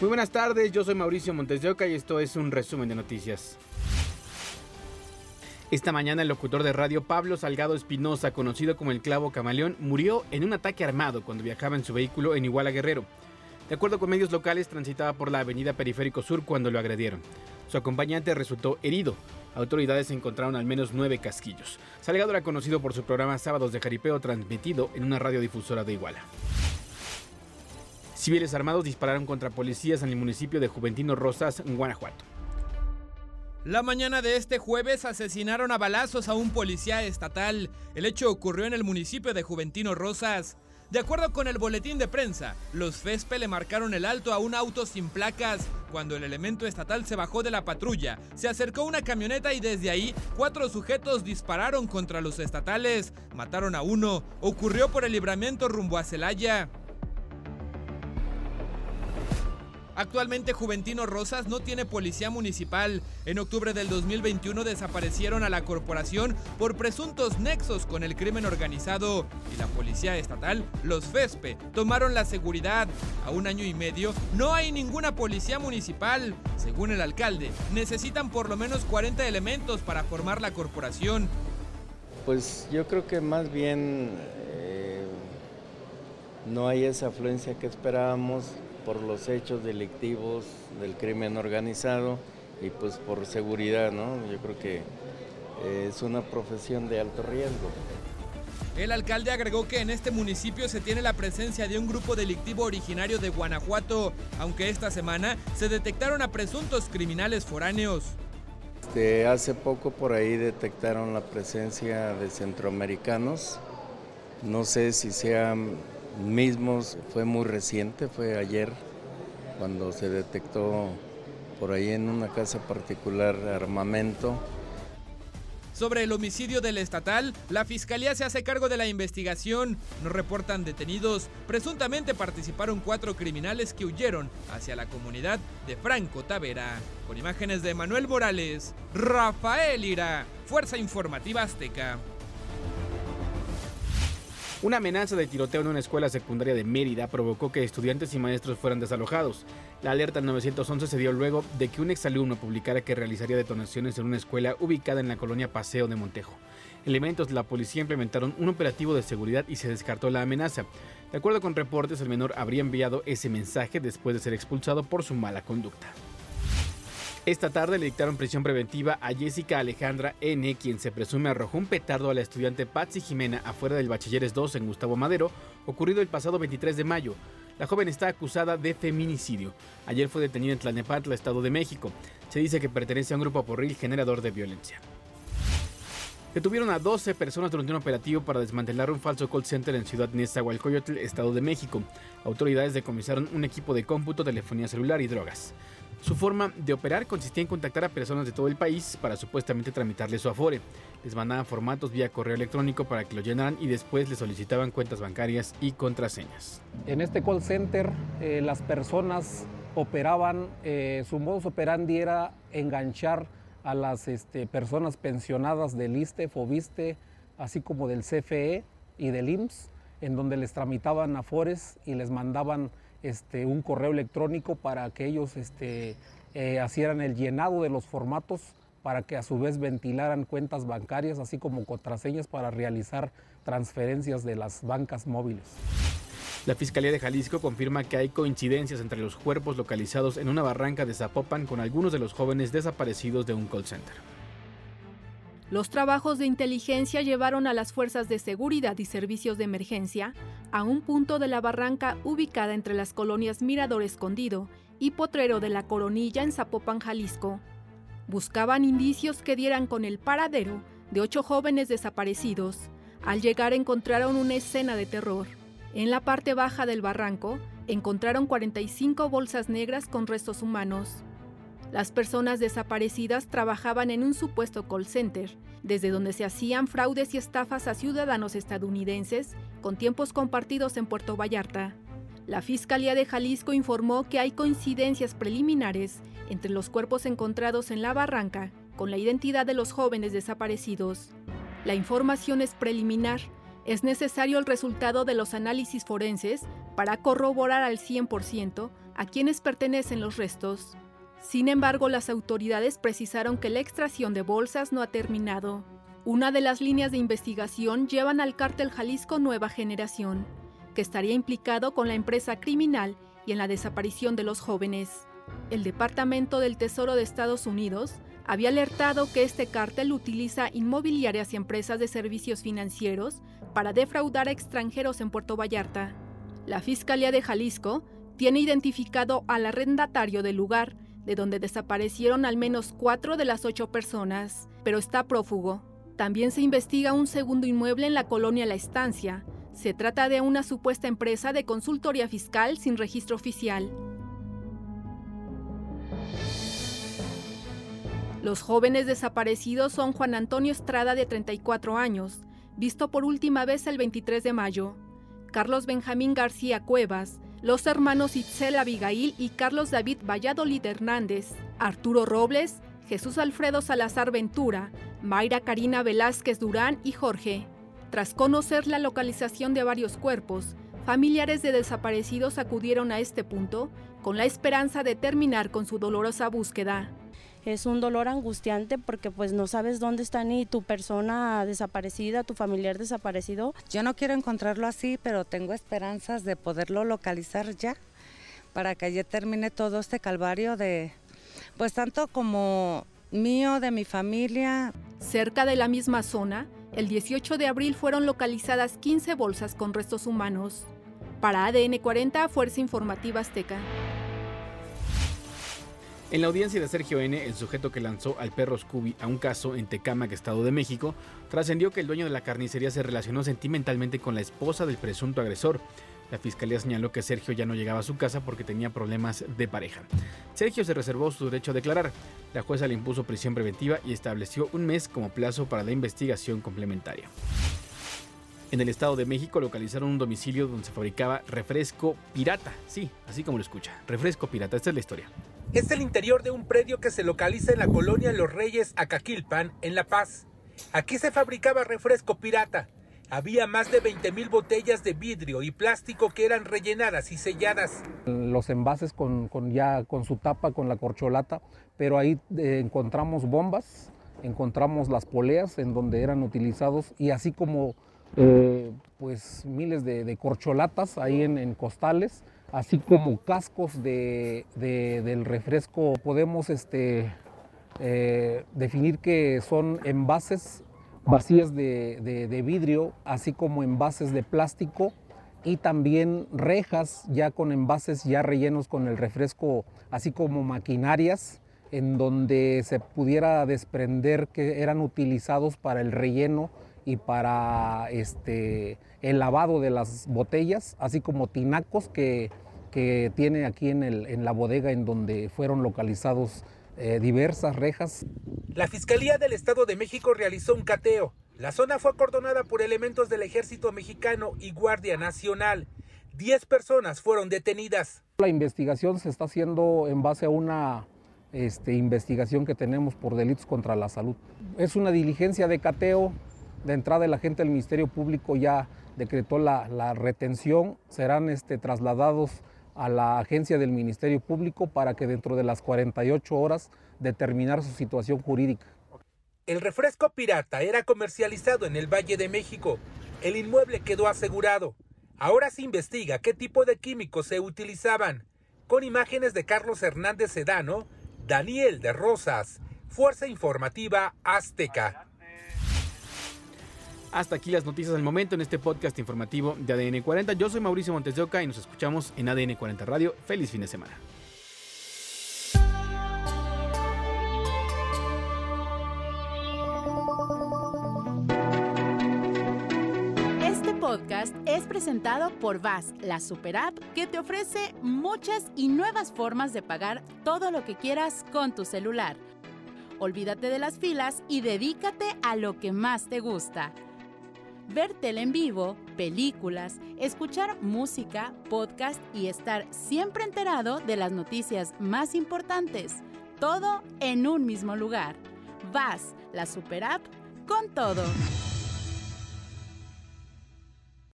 Muy buenas tardes, yo soy Mauricio Montes de Oca y esto es un resumen de noticias. Esta mañana el locutor de radio Pablo Salgado Espinosa, conocido como el Clavo Camaleón, murió en un ataque armado cuando viajaba en su vehículo en Iguala, Guerrero. De acuerdo con medios locales, transitaba por la avenida Periférico Sur cuando lo agredieron. Su acompañante resultó herido. Autoridades encontraron al menos 9 casquillos. Salgado era conocido por su programa Sábados de Jaripeo, transmitido en una radiodifusora de Iguala. Civiles armados dispararon contra policías en el municipio de Juventino Rosas, Guanajuato. La mañana de este jueves asesinaron a balazos a un policía estatal. El hecho ocurrió en el municipio de Juventino Rosas. De acuerdo con el boletín de prensa, los FESPE le marcaron el alto a un auto sin placas. Cuando el elemento estatal se bajó de la patrulla, se acercó una camioneta y desde ahí 4 sujetos dispararon contra los estatales. Mataron a uno. Ocurrió por el libramiento rumbo a Celaya. Actualmente Juventino Rosas no tiene policía municipal. En octubre del 2021 desaparecieron a la corporación por presuntos nexos con el crimen organizado. Y la policía estatal, los FESPE, tomaron la seguridad. A un año y medio no hay ninguna policía municipal. Según el alcalde, necesitan por lo menos 40 elementos para formar la corporación. Pues yo creo que más bien no hay esa afluencia que esperábamos por los hechos delictivos del crimen organizado y pues por seguridad, ¿no? Yo creo que es una profesión de alto riesgo. El alcalde agregó que en este municipio se tiene la presencia de un grupo delictivo originario de Guanajuato, aunque esta semana se detectaron a presuntos criminales foráneos. Hace poco por ahí detectaron la presencia de centroamericanos, no sé si sean mismos, fue muy reciente, fue ayer cuando se detectó por ahí en una casa particular armamento. Sobre el homicidio del estatal, la fiscalía se hace cargo de la investigación. No reportan detenidos. Presuntamente participaron 4 criminales que huyeron hacia la comunidad de Franco Tavera. Con imágenes de Manuel Morales, Rafael Ira, Fuerza Informativa Azteca. Una amenaza de tiroteo en una escuela secundaria de Mérida provocó que estudiantes y maestros fueran desalojados. La alerta 911 se dio luego de que un exalumno publicara que realizaría detonaciones en una escuela ubicada en la colonia Paseo de Montejo. Elementos de la policía implementaron un operativo de seguridad y se descartó la amenaza. De acuerdo con reportes, el menor habría enviado ese mensaje después de ser expulsado por su mala conducta. Esta tarde le dictaron prisión preventiva a Jessica Alejandra N., quien se presume arrojó un petardo a la estudiante Patsy Jimena afuera del Bachilleres 2 en Gustavo Madero, ocurrido el pasado 23 de mayo. La joven está acusada de feminicidio. Ayer fue detenida en Tlalnepantla, Estado de México. Se dice que pertenece a un grupo porril generador de violencia. Detuvieron a 12 personas durante un operativo para desmantelar un falso call center en Ciudad Nezahualcóyotl, Estado de México. Autoridades decomisaron un equipo de cómputo, telefonía celular y drogas. Su forma de operar consistía en contactar a personas de todo el país para supuestamente tramitarles su Afore. Les mandaban formatos vía correo electrónico para que lo llenaran y después les solicitaban cuentas bancarias y contraseñas. En este call center las personas operaban, su modus operandi era enganchar a las personas pensionadas del ISSSTE, Foviste, así como del CFE y del IMSS, en donde les tramitaban afores y les mandaban un correo electrónico para que ellos hicieran el llenado de los formatos para que a su vez ventilaran cuentas bancarias, así como contraseñas para realizar transferencias de las bancas móviles. La Fiscalía de Jalisco confirma que hay coincidencias entre los cuerpos localizados en una barranca de Zapopan con algunos de los jóvenes desaparecidos de un call center. Los trabajos de inteligencia llevaron a las fuerzas de seguridad y servicios de emergencia a un punto de la barranca ubicada entre las colonias Mirador Escondido y Potrero de la Coronilla en Zapopan, Jalisco. Buscaban indicios que dieran con el paradero de 8 jóvenes desaparecidos. Al llegar encontraron una escena de terror. En la parte baja del barranco, encontraron 45 bolsas negras con restos humanos. Las personas desaparecidas trabajaban en un supuesto call center, desde donde se hacían fraudes y estafas a ciudadanos estadounidenses con tiempos compartidos en Puerto Vallarta. La Fiscalía de Jalisco informó que hay coincidencias preliminares entre los cuerpos encontrados en la barranca con la identidad de los jóvenes desaparecidos. La información es preliminar. Es necesario el resultado de los análisis forenses para corroborar al 100% a quienes pertenecen los restos. Sin embargo, las autoridades precisaron que la extracción de bolsas no ha terminado. Una de las líneas de investigación llevan al cártel Jalisco Nueva Generación, que estaría implicado con la empresa criminal y en la desaparición de los jóvenes. El Departamento del Tesoro de Estados Unidos había alertado que este cártel utiliza inmobiliarias y empresas de servicios financieros para defraudar a extranjeros en Puerto Vallarta. La Fiscalía de Jalisco tiene identificado al arrendatario del lugar, de donde desaparecieron al menos 4 de las 8 personas, pero está prófugo. También se investiga un segundo inmueble en la colonia La Estancia. Se trata de una supuesta empresa de consultoría fiscal sin registro oficial. Los jóvenes desaparecidos son Juan Antonio Estrada, de 34 años, visto por última vez el 23 de mayo. Carlos Benjamín García Cuevas, los hermanos Itzel Abigail y Carlos David Valladolid Hernández, Arturo Robles, Jesús Alfredo Salazar Ventura, Mayra Karina Velázquez Durán y Jorge. Tras conocer la localización de varios cuerpos, familiares de desaparecidos acudieron a este punto con la esperanza de terminar con su dolorosa búsqueda. Es un dolor angustiante porque pues no sabes dónde está ni tu persona desaparecida, tu familiar desaparecido. Yo no quiero encontrarlo así, pero tengo esperanzas de poderlo localizar ya, para que ya termine todo este calvario de, pues tanto como mío, de mi familia. Cerca de la misma zona, el 18 de abril fueron localizadas 15 bolsas con restos humanos. Para ADN 40, Fuerza Informativa Azteca. En la audiencia de Sergio N., el sujeto que lanzó al perro Scooby a un caso en Tecámac, Estado de México, trascendió que el dueño de la carnicería se relacionó sentimentalmente con la esposa del presunto agresor. La fiscalía señaló que Sergio ya no llegaba a su casa porque tenía problemas de pareja. Sergio se reservó su derecho a declarar. La jueza le impuso prisión preventiva y estableció un mes como plazo para la investigación complementaria. En el Estado de México localizaron un domicilio donde se fabricaba refresco pirata. Sí, así como lo escucha, refresco pirata. Esta es la historia. Es el interior de un predio que se localiza en la colonia Los Reyes, Acaquilpan, en La Paz. Aquí se fabricaba refresco pirata. Había más de 20,000 botellas de vidrio y plástico que eran rellenadas y selladas. Los envases con su tapa, con la corcholata, pero ahí encontramos bombas, encontramos las poleas en donde eran utilizados y así como pues miles de corcholatas ahí en costales, así como cascos del refresco. Podemos definir que son envases vacías de vidrio, así como envases de plástico y también rejas ya con envases ya rellenos con el refresco, así como maquinarias en donde se pudiera desprender que eran utilizados para el relleno y para el lavado de las botellas, así como tinacos que tiene aquí en la bodega en donde fueron localizados diversas rejas. La Fiscalía del Estado de México realizó un cateo. La zona fue acordonada por elementos del Ejército Mexicano y Guardia Nacional. 10 personas fueron detenidas. La investigación se está haciendo en base a una investigación que tenemos por delitos contra la salud. Es una diligencia de cateo. De entrada, el agente del Ministerio Público ya decretó la retención. Serán trasladados a la agencia del Ministerio Público para que dentro de las 48 horas determinar su situación jurídica. El refresco pirata era comercializado en el Valle de México. El inmueble quedó asegurado. Ahora se investiga qué tipo de químicos se utilizaban. Con imágenes de Carlos Hernández Sedano, Daniel de Rosas, Fuerza Informativa Azteca. Hasta aquí las noticias del momento en este podcast informativo de ADN 40. Yo soy Mauricio Montes de Oca y nos escuchamos en ADN 40 Radio. Feliz fin de semana. Este podcast es presentado por VAS, la super app que te ofrece muchas y nuevas formas de pagar todo lo que quieras con tu celular. Olvídate de las filas y dedícate a lo que más te gusta. Ver tele en vivo, películas, escuchar música, podcast y estar siempre enterado de las noticias más importantes. Todo en un mismo lugar. VAS, la super app con todo.